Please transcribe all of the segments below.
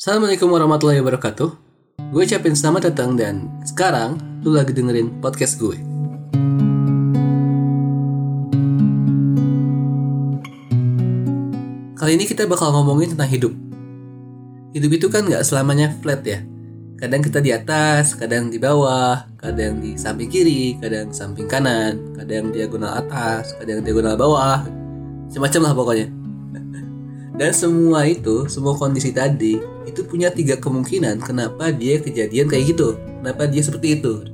Assalamualaikum warahmatullahi wabarakatuh. Gue ucapin selamat datang dan sekarang lu lagi dengerin podcast gue. Kali ini kita bakal ngomongin tentang hidup. Hidup itu kan gak selamanya flat ya. Kadang kita di atas, kadang di bawah, kadang di samping kiri, kadang samping kanan, kadang diagonal atas, kadang diagonal bawah. Macam-macam lah pokoknya. Dan semua itu, semua kondisi tadi itu punya 3 kemungkinan kenapa dia kejadian kayak gitu, kenapa dia seperti itu.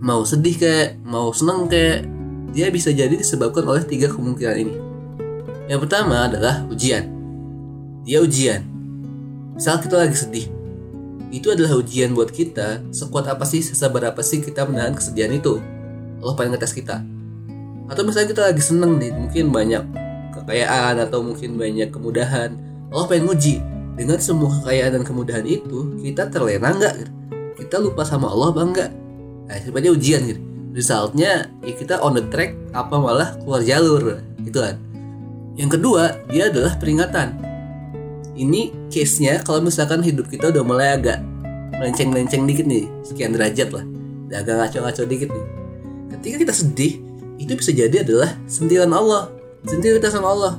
Mau sedih kayak, mau seneng kayak, dia bisa jadi disebabkan oleh 3 kemungkinan ini. Yang pertama adalah ujian. Dia ujian. Misal kita lagi sedih, itu adalah ujian buat kita. Sekuat apa sih, sesabar apa sih kita menahan kesedihan itu? Allah pengen ngetes kita. Atau misalnya kita lagi seneng nih, mungkin banyak kekayaan atau mungkin banyak kemudahan, Allah pengen nguji. Dengan semua kekayaan dan kemudahan itu, kita terlena gak? Kita lupa sama Allah bangga? Nah, sebenarnya ujian gitu. Resultnya ya kita on the track, apa malah keluar jalur gitu kan. Yang kedua, dia adalah peringatan. Ini case-nya kalau misalkan hidup kita udah mulai agak melenceng-melenceng dikit nih, sekian derajat lah, udah agak ngaco-ngaco dikit nih. Ketika kita sedih, itu bisa jadi adalah sentilan Allah, sendiri kita sama Allah.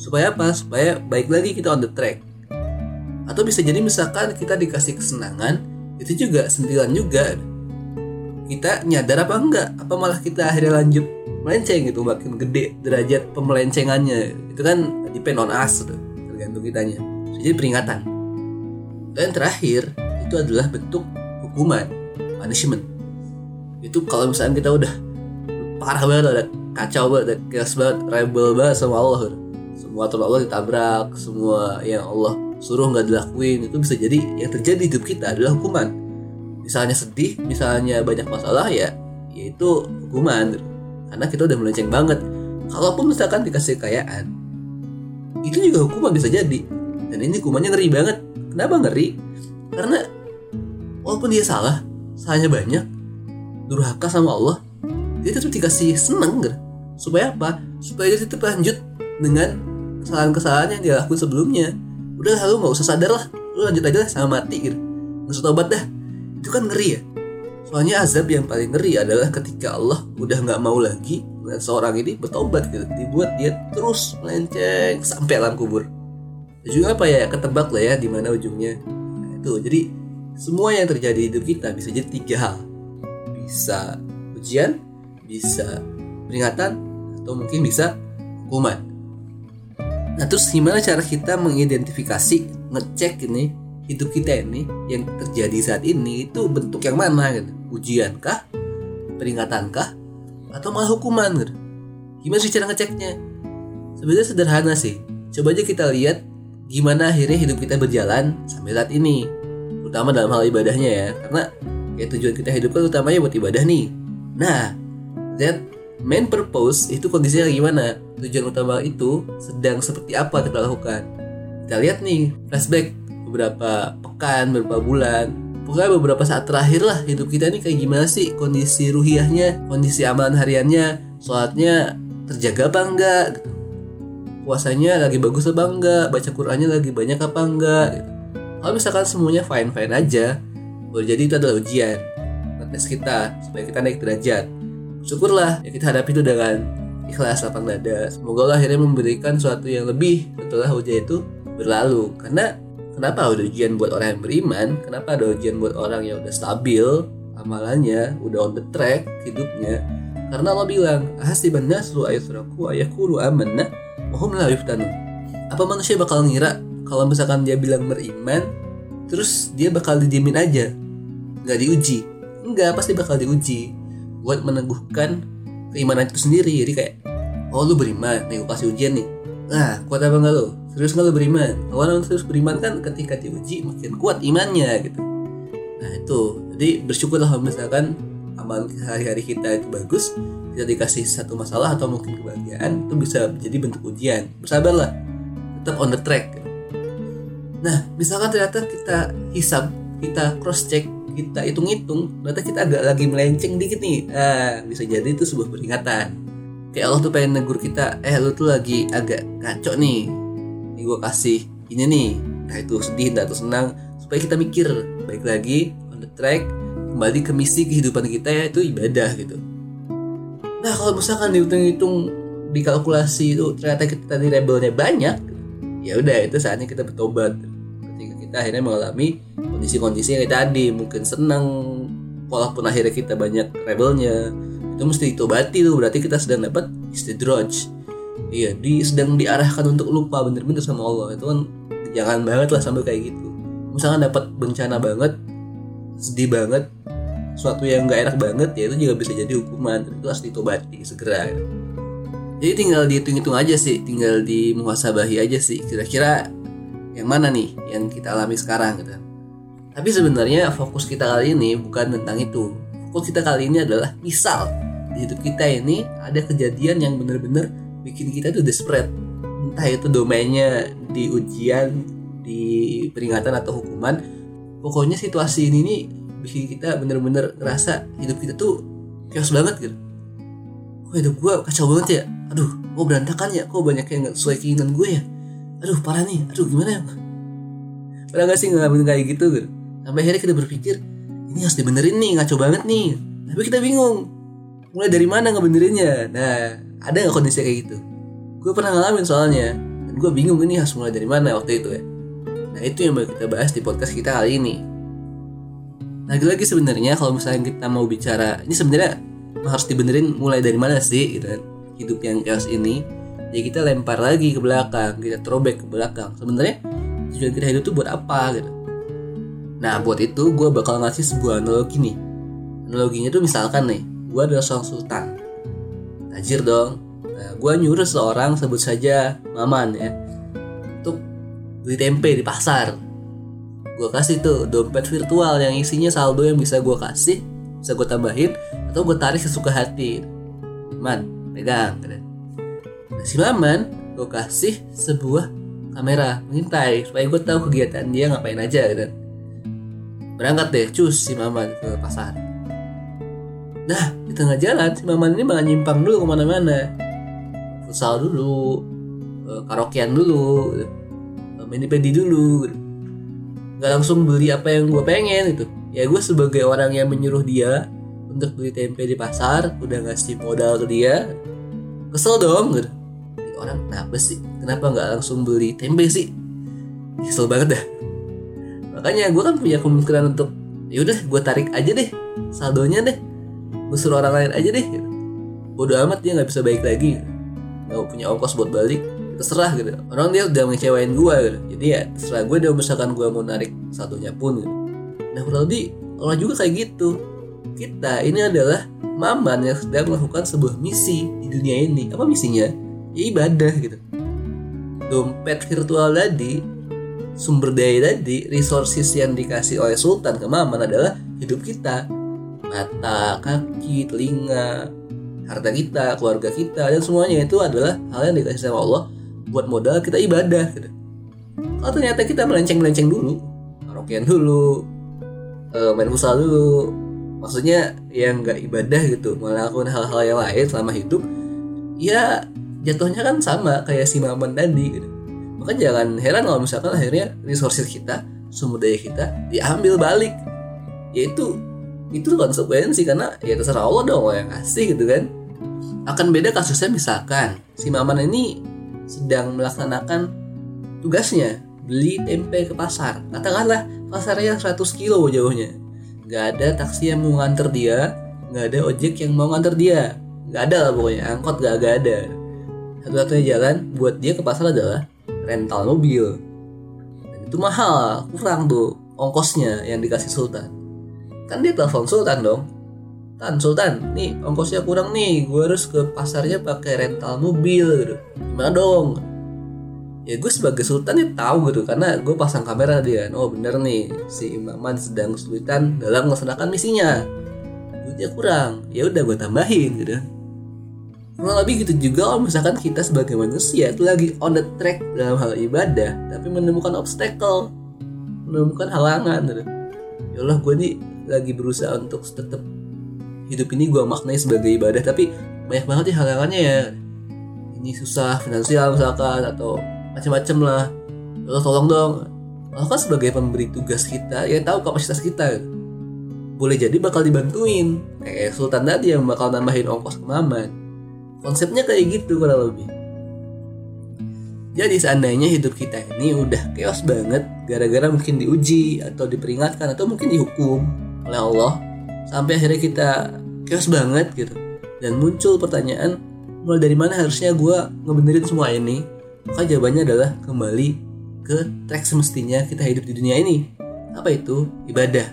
Supaya apa? Supaya baik lagi kita on the track. Atau bisa jadi misalkan kita dikasih kesenangan, itu juga sentilan juga. Kita nyadar apa enggak? Apa malah kita akhirnya lanjut melenceng gitu, makin gede derajat pemelencengannya. Itu kan depend on us, tergantung kitanya. Jadi peringatan. Dan terakhir, itu adalah bentuk hukuman, punishment. Itu kalau misalkan kita udah parah banget, udah kacau banget, keras banget, rebel banget sama Allah. Semua aturan Allah ditabrak, semua yang Allah suruh gak dilakuin. Itu bisa jadi yang terjadi hidup kita adalah hukuman. Misalnya sedih, misalnya banyak masalah ya, yaitu hukuman, karena kita udah melenceng banget. Kalaupun misalkan dikasih kekayaan, itu juga hukuman bisa jadi. Dan ini hukumannya ngeri banget. Kenapa ngeri? Karena walaupun dia salah, salahnya banyak, durhaka sama Allah, dia tetap dikasih seneng gak? Supaya apa? Supaya dia tetap lanjut dengan kesalahan-kesalahan yang dia lakuin sebelumnya. Udah lah, lu gak usah sadar lah, lu lanjut aja lah sama mati gitu, gak usah tobat dah. Itu kan ngeri ya. Soalnya azab yang paling ngeri adalah ketika Allah udah gak mau lagi dengan seorang ini bertobat gitu, dibuat dia terus melenceng sampai alam kubur. Ujungnya apa ya? Ketebak lah ya dimana ujungnya. Nah, itu jadi semua yang terjadi di hidup kita bisa jadi 3 hal. Bisa ujian, bisa peringatan, atau mungkin bisa hukuman. Nah terus gimana cara kita mengidentifikasi, ngecek ini hidup kita ini yang terjadi saat ini itu bentuk yang mana gitu? Ujian kah? Peringatan kah? Atau malah hukuman gitu? Gimana sih cara ngeceknya? Sebenarnya sederhana sih. Coba aja kita lihat gimana akhirnya hidup kita berjalan sampai saat ini, terutama dalam hal ibadahnya ya. Karena ya tujuan kita hidup kan utamanya buat ibadah nih. Nah, that main purpose itu kondisinya gimana? Tujuan utama itu sedang seperti apa kita lakukan? Kita lihat nih, flashback beberapa pekan, beberapa bulan, pokoknya beberapa saat terakhir lah hidup kita nih kayak gimana sih? Kondisi ruhiyahnya, kondisi amalan hariannya, sholatnya terjaga apa enggak? Puasanya lagi bagus apa enggak? Baca Qurannya lagi banyak apa enggak? Kalau misalkan semuanya fine-fine aja, baru jadi itu adalah ujian, tes kita supaya kita naik derajat. Syukurlah ya kita hadapi itu dengan ikhlas, lapang dada. Semoga Allah akhirnya memberikan sesuatu yang lebih setelah ujian itu berlalu. Karena kenapa ada ujian buat orang yang beriman? Kenapa ada ujian buat orang yang udah stabil amalannya, udah on the track hidupnya? Karena Allah bilang, "Ahasiban nasu ayyusraku ayaqulu amanna wa hum la yuftanun." Apa manusia bakal ngira kalau misalkan dia bilang beriman, terus dia bakal dijamin aja, enggak diuji? Enggak, pasti bakal diuji buat meneguhkan keimanan itu sendiri. Jadi kayak, oh lu beriman nih, gue kasih ujian nih. Nah, kuat apa enggak lu? Serius enggak lu beriman? Orang terus beriman kan ketika diuji makin kuat imannya gitu. Nah itu, jadi bersyukurlah kalau misalkan amal hari-hari kita itu bagus. Kita dikasih satu masalah atau mungkin kebahagiaan, itu bisa jadi bentuk ujian. Bersabarlah, tetap on the track. Nah, misalkan ternyata kita hisab, kita cross-check, kita hitung-hitung, ternyata kita agak lagi melenceng dikit nih, bisa jadi itu sebuah peringatan. Kayak Allah tuh pengen negur kita, lu tuh lagi agak kacau nih, gue kasih ini nih, entah itu sedih, entah itu senang, supaya kita mikir baik lagi on the track, kembali ke misi kehidupan kita, yaitu ibadah gitu. Nah kalau misalkan dihitung-hitung, dikalkulasi itu ternyata kita tadi rebelnya banyak, ya udah itu saatnya kita bertobat. Ketika kita akhirnya mengalami kondisi-kondisi yang tadi mungkin senang, walaupun akhirnya kita banyak rebelnya, itu mesti ditobati tuh, berarti kita sedang dapat istidraj. Iya, sedang diarahkan untuk lupa bener-bener sama Allah. Itu kan jangan banget lah sampai kayak gitu. Misalkan dapat bencana banget, sedih banget, suatu yang gak enak banget, ya itu juga bisa jadi hukuman. Itu harus ditobati segera. Jadi tinggal dihitung-hitung aja sih, tinggal dimuhasabahi aja sih, kira-kira yang mana nih yang kita alami sekarang gitu. Tapi sebenarnya fokus kita kali ini bukan tentang itu. Fokus kita kali ini adalah misal di hidup kita ini ada kejadian yang benar-benar bikin kita tuh desperate, entah itu domainnya di ujian, di peringatan atau hukuman. Pokoknya situasi ini nih bikin kita benar-benar ngerasa hidup kita tuh chaos banget gitu. Kok hidup gue kacau banget ya? Aduh, kok berantakan ya? Kok banyak yang gak sesuai keinginan gue ya? Aduh, parah nih. Aduh, gimana ya? Pernah gak sih ngalamin kayak gitu gitu? Sampai akhirnya kita berpikir, ini harus dibenerin nih, ngaco banget nih. Tapi kita bingung mulai dari mana ngebenerinnya. Nah, ada gak kondisi kayak gitu? Gue pernah ngalamin soalnya, dan gue bingung ini harus mulai dari mana waktu itu ya. Nah, itu yang bakal kita bahas di podcast kita kali ini. Lagi-lagi sebenarnya kalau misalnya kita mau bicara, ini sebenarnya harus dibenerin mulai dari mana sih gitu kan, hidup yang chaos ini. Ya kita lempar lagi ke belakang, kita throwback ke belakang. Sebenarnya tujuan kita hidup itu buat apa gitu. Nah, buat itu gue bakal ngasih sebuah analogi nih. Analoginya tuh misalkan nih, gue adalah seorang sultan, tajir dong. Nah, gue nyuruh seorang, sebut saja Maman ya, untuk beli tempe di pasar. Gue kasih tuh dompet virtual yang isinya saldo yang bisa gue kasih, bisa gue tambahin, atau gue tarik sesuka hati. Man, pegang. Nah, si Maman gue kasih sebuah kamera mengintai, supaya gue tahu kegiatan dia ngapain aja gitu. Berangkat deh, cus si Maman ke pasar. Nah, di tengah jalan, si Maman ini malah nyimpang dulu kemana-mana. Futsal dulu, karaokean dulu, mini-pedi dulu. Gak langsung beli apa yang gue pengen gitu. Ya gue sebagai orang yang menyuruh dia untuk beli tempe di pasar, udah ngasih modal ke dia, kesel dong gitu. Orang kenapa sih? Kenapa gak langsung beli tempe sih? Kesel banget dah. Makanya gue kan punya kemungkinan untuk, yaudah gue tarik aja deh saldonya deh, gue suruh orang lain aja deh. Bodo amat, dia gak bisa balik lagi, gak punya ongkos buat balik, terserah gitu. Orang dia udah ngecewain gue gitu. Jadi ya terserah gue deh, misalkan gue mau narik satunya pun gitu. Nah kurang lebih orang juga kayak gitu. Kita ini adalah Maman yang sedang melakukan sebuah misi di dunia ini. Apa misinya? Ya ibadah gitu. Dompet virtual tadi, sumber daya tadi, resources yang dikasih oleh Sultan ke Maman adalah hidup kita, mata, kaki, telinga, harta kita, keluarga kita, dan semuanya itu adalah hal yang dikasih sama Allah buat modal kita ibadah gitu. Kalau ternyata kita melenceng-melenceng dulu, karaokean dulu, main futsal dulu, maksudnya yang gak ibadah gitu, melakukan hal-hal yang lain selama hidup, ya jatuhnya kan sama kayak si Maman tadi gitu. Maka jangan heran kalau misalkan akhirnya resources kita, sumber daya kita diambil balik. Yaitu itu konsekuensi, karena ya terserah Allah dong yang ngasih gitu kan. Akan beda kasusnya misalkan si Maman ini sedang melaksanakan tugasnya, beli tempe ke pasar. Katakanlah pasarnya 100 kilo jauhnya, gak ada taksi yang mau nganter dia, gak ada ojek yang mau nganter dia, gak ada lah pokoknya, angkot gak ada. Satu-satunya jalan buat dia ke pasar adalah rental mobil. Dan itu mahal, kurang tuh ongkosnya yang dikasih Sultan. Kan dia telepon Sultan dong, Sultan, nih ongkosnya kurang nih, gue harus ke pasarnya pakai rental mobil gitu. Gimana dong? Ya gue sebagai Sultan ya tahu gitu, karena gue pasang kamera dia. Oh bener nih, si Maman sedang kesulitan dalam melaksanakan misinya, duitnya kurang, ya udah gue tambahin gitu. Kurang lebih gitu juga kalau misalkan kita sebagai manusia itu lagi on the track dalam hal ibadah, tapi menemukan obstacle, menemukan halangan gitu. Ya Allah, gue nih lagi berusaha untuk tetap hidup ini gue maknai sebagai ibadah, tapi banyak banget sih halangannya ya. Ini susah finansial misalkan, atau macam-macam lah. Tolong dong, bahkan sebagai pemberi tugas kita yang tahu kapasitas kita boleh jadi bakal dibantuin kayak Sultan tadi yang bakal nambahin ongkos ke Maman. Konsepnya kayak gitu kurang lebih. Jadi seandainya hidup kita ini udah chaos banget gara-gara mungkin diuji atau diperingatkan atau mungkin dihukum oleh Allah sampai akhirnya kita chaos banget gitu, dan muncul pertanyaan mulai dari mana harusnya gue ngebenerin semua ini, maka jawabannya adalah kembali ke track semestinya kita hidup di dunia ini. Apa itu? Ibadah.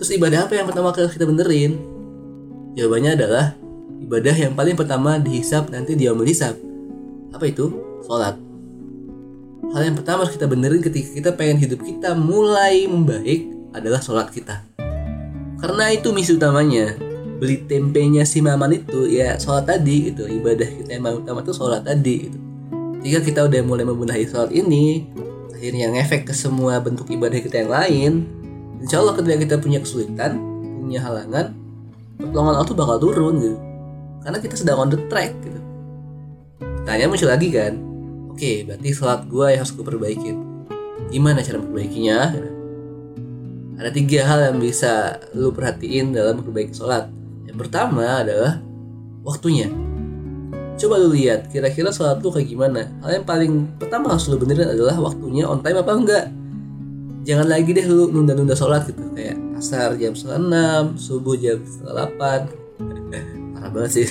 Terus ibadah apa yang pertama kita benerin? Jawabannya adalah ibadah yang paling pertama dihisab nanti dia menghisab. Apa itu? Sholat. Hal yang pertama harus kita benerin ketika kita pengen hidup kita mulai membaik adalah sholat kita. Karena itu misi utamanya. Beli tempenya si Maman itu ya sholat tadi gitu. Ibadah kita yang paling utama itu sholat tadi gitu. Jika kita udah mulai membenahi sholat ini, akhirnya ngefek ke semua bentuk ibadah kita yang lain. Insya Allah ketika kita punya kesulitan, punya halangan, pertolongan Allah tuh bakal turun gitu. Karena kita sedang on the track gitu. Pertanyaan muncul lagi kan, oke, berarti sholat gue yang harus gue perbaikin. Gimana cara memperbaikinya? Ada 3 hal yang bisa lu perhatiin dalam memperbaiki sholat. Yang pertama adalah waktunya. Coba lu lihat, kira-kira sholat lu kayak gimana? Hal yang paling pertama harus lu benerin adalah waktunya on time apa enggak. Jangan lagi deh lu nunda-nunda sholat gitu. Kayak asar jam 6, subuh jam 8. Parah banget sih.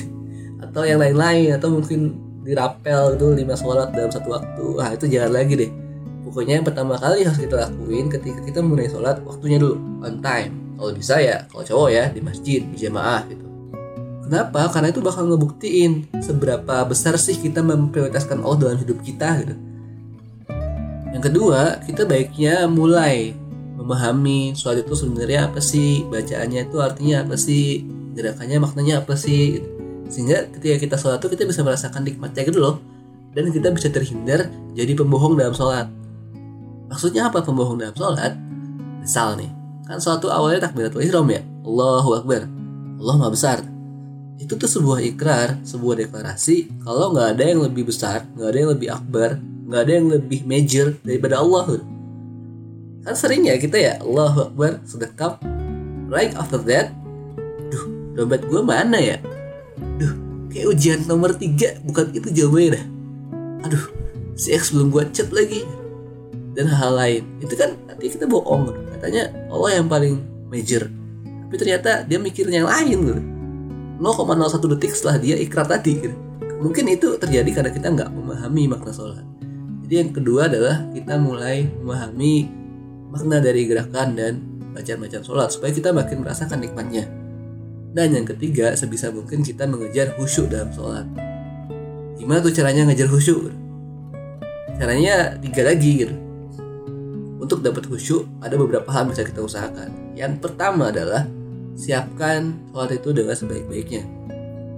Atau yang lain-lain, atau mungkin dirapel gitu 5 sholat dalam satu waktu. Nah itu jangan lagi deh. Pokoknya yang pertama kali harus kita lakuin ketika kita mulai sholat, waktunya dulu, on time. Kalau bisa ya, kalau cowok ya, di masjid, berjamaah gitu. Kenapa? Karena itu bakal ngebuktiin seberapa besar sih kita memprioritaskan Allah dalam hidup kita gitu. Yang kedua, kita baiknya mulai memahami sholat itu sebenarnya apa sih, bacaannya itu artinya apa sih, gerakannya maknanya apa sih gitu. Sehingga ketika kita sholat itu kita bisa merasakan nikmatnya gitu loh. Dan kita bisa terhindar jadi pembohong dalam sholat. Maksudnya apa pembohong dalam sholat? Misal nih, kan sholat itu awalnya takbiratul ihram ya, Allahu Akbar, Allah Maha Besar. Itu tuh sebuah ikrar, sebuah deklarasi kalau gak ada yang lebih besar, gak ada yang lebih akbar, gak ada yang lebih major daripada Allah. Kan sering ya kita ya, Allahu Akbar, sedekap. Right after that, duh, dompet gue mana ya? Duh, kayak ujian nomor 3, bukan itu jawabannya dah. Aduh, si X belum gue chat lagi. Dan hal lain, itu kan nanti kita bohong. Katanya Allah yang paling major, tapi ternyata dia mikirnya yang lain gitu. 0,01 detik setelah dia ikrar tadi gitu. Mungkin itu terjadi karena kita gak memahami makna sholat. Jadi yang kedua adalah kita mulai memahami makna dari gerakan dan bacaan-bacaan sholat supaya kita makin merasakan nikmatnya. Dan yang ketiga, sebisa mungkin kita mengejar khusyuk dalam sholat. Gimana tuh caranya ngejar khusyuk? Caranya 3 lagi gitu. Untuk dapat khusyuk ada beberapa hal bisa kita usahakan. Yang pertama adalah siapkan sholat itu dengan sebaik-baiknya.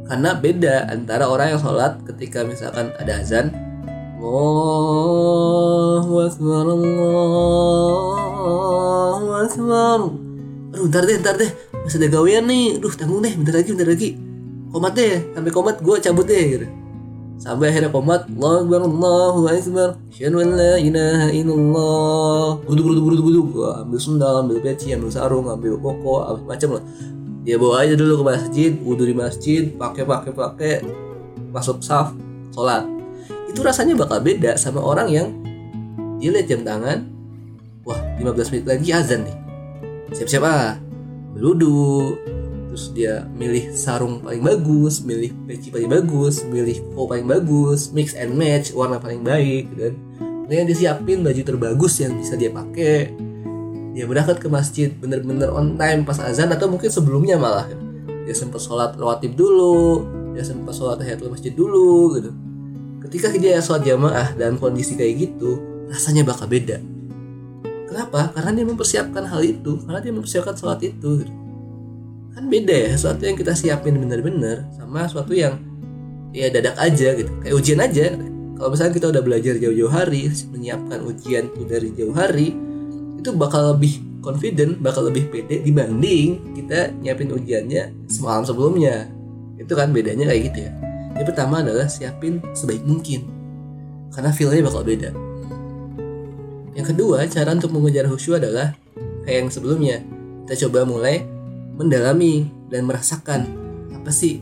Karena beda antara orang yang sholat ketika misalkan ada azan, Allahu Akbar, Allahu Akbar. Aduh, ntar deh, masih ada gawean nih. Aduh, tanggung deh, bentar lagi. Komat deh, sampai komat gue cabut deh gitu. Sampai akhirnya komat, Allahu Akbar, Allahu Akbar, asyhadu an la ilaha illallah. Guduk. Wah, ambil sendal, ambil peci, ambil sarung, ambil koko, ambil macam lah. Dia bawa aja dulu ke masjid, wudu di masjid, pakai, masuk saf, sholat. Itu rasanya bakal beda sama orang yang dia lihat jam tangan, wah 15 menit lagi azan nih. Siap-siap ah, wudu. Terus dia milih sarung paling bagus, milih peci paling bagus, milih koko paling bagus, mix and match, warna paling baik gitu kan. Kemudian dia siapin baju terbagus yang bisa dia pakai. Dia berangkat ke masjid bener-bener on time pas azan atau mungkin sebelumnya malah. Dia sempat sholat rawatib dulu, dia sempat sholat tahiyatul masjid dulu gitu. Ketika dia sholat jamaah dan kondisi kayak gitu, rasanya bakal beda. Kenapa? Karena dia mempersiapkan hal itu, karena dia mempersiapkan sholat itu gitu. Kan beda ya, sesuatu yang kita siapin benar-benar sama sesuatu yang ya dadak aja gitu, kayak ujian aja. Kalau misalnya kita udah belajar jauh-jauh hari, menyiapkan ujian itu dari jauh hari, itu bakal lebih confident, bakal lebih pede dibanding kita nyiapin ujiannya semalam sebelumnya. Itu kan bedanya kayak gitu ya. Yang pertama adalah siapin sebaik mungkin, karena feel-nya bakal beda. Yang kedua, cara untuk mengejar khusyu adalah kayak yang sebelumnya. Kita coba mulai mendalami dan merasakan apa sih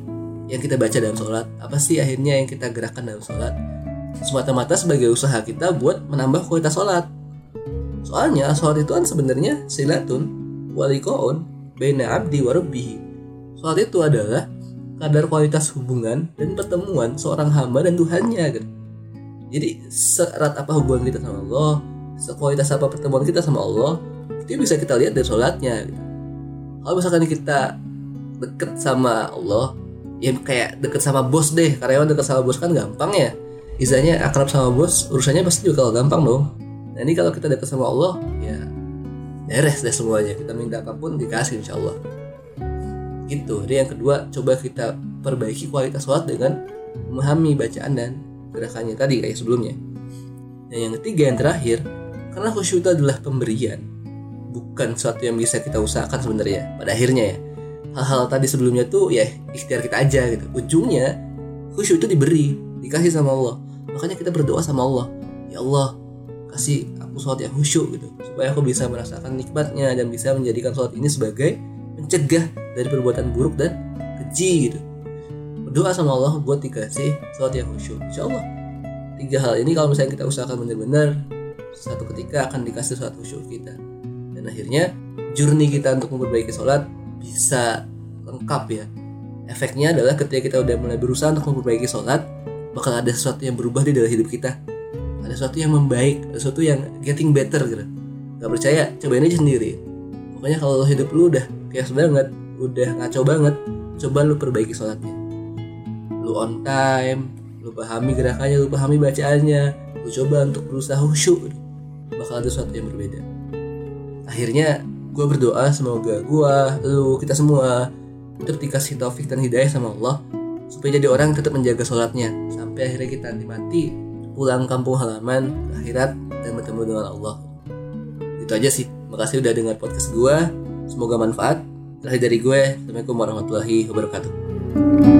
yang kita baca dalam sholat, apa sih akhirnya yang kita gerakan dalam sholat, semata-mata sebagai usaha kita buat menambah kualitas sholat. Soalnya sholat itu kan sebenarnya silatun walikoon baina abdi wa rabbihi. Sholat itu adalah kadar kualitas hubungan dan pertemuan seorang hamba dan Tuhannya gitu. Jadi seerat apa hubungan kita sama Allah, sekualitas apa pertemuan kita sama Allah, itu bisa kita lihat dari sholatnya gitu. Kalau misalkan kita deket sama Allah, ya kayak deket sama bos deh. Karyawan deket sama bos kan gampang ya, istilahnya akrab sama bos, urusannya pasti juga kalau gampang dong. Nah ini kalau kita deket sama Allah, ya beres deh semuanya. Kita minta apapun dikasih insyaallah. Gitu. Jadi yang kedua, coba kita perbaiki kualitas sholat dengan memahami bacaan dan gerakannya tadi kayak sebelumnya. Dan yang ketiga, yang terakhir, karena khusyuk itu adalah pemberian, bukan sesuatu yang bisa kita usahakan sebenarnya. Pada akhirnya ya, hal-hal tadi sebelumnya tuh ya ikhtiar kita aja gitu. Ujungnya khusyuk itu diberi, dikasih sama Allah. Makanya kita berdoa sama Allah, ya Allah kasih aku sholat yang khusyuk gitu, supaya aku bisa merasakan nikmatnya dan bisa menjadikan sholat ini sebagai mencegah dari perbuatan buruk dan keji gitu. Berdoa sama Allah buat dikasih sholat yang khusyuk. InsyaAllah tiga hal ini kalau misalnya kita usahakan benar-benar, satu ketika akan dikasih sholat khusyuk kita. Dan akhirnya journey kita untuk memperbaiki sholat bisa lengkap ya. Efeknya adalah ketika kita udah mulai berusaha untuk memperbaiki sholat, bakal ada sesuatu yang berubah di dalam hidup kita. Ada sesuatu yang membaik, ada sesuatu yang getting better gitu. Gak percaya? Cobain aja sendiri. Pokoknya kalau hidup lu udah chaos banget, udah ngaco banget, coba lu perbaiki sholatnya. Lu on time, lu pahami gerakannya, lu pahami bacaannya, lu coba untuk berusaha khusyuk, bakal ada sesuatu yang berbeda. Akhirnya gue berdoa semoga gue, lu, kita semua tetap dikasih taufik dan hidayah sama Allah, supaya jadi orang yang tetap menjaga sholatnya sampai akhirnya kita mati, pulang kampung halaman, akhirat, dan bertemu dengan Allah. Itu aja sih. Makasih udah dengar podcast gue. Semoga manfaat. Terakhir dari gue, Assalamualaikum warahmatullahi wabarakatuh.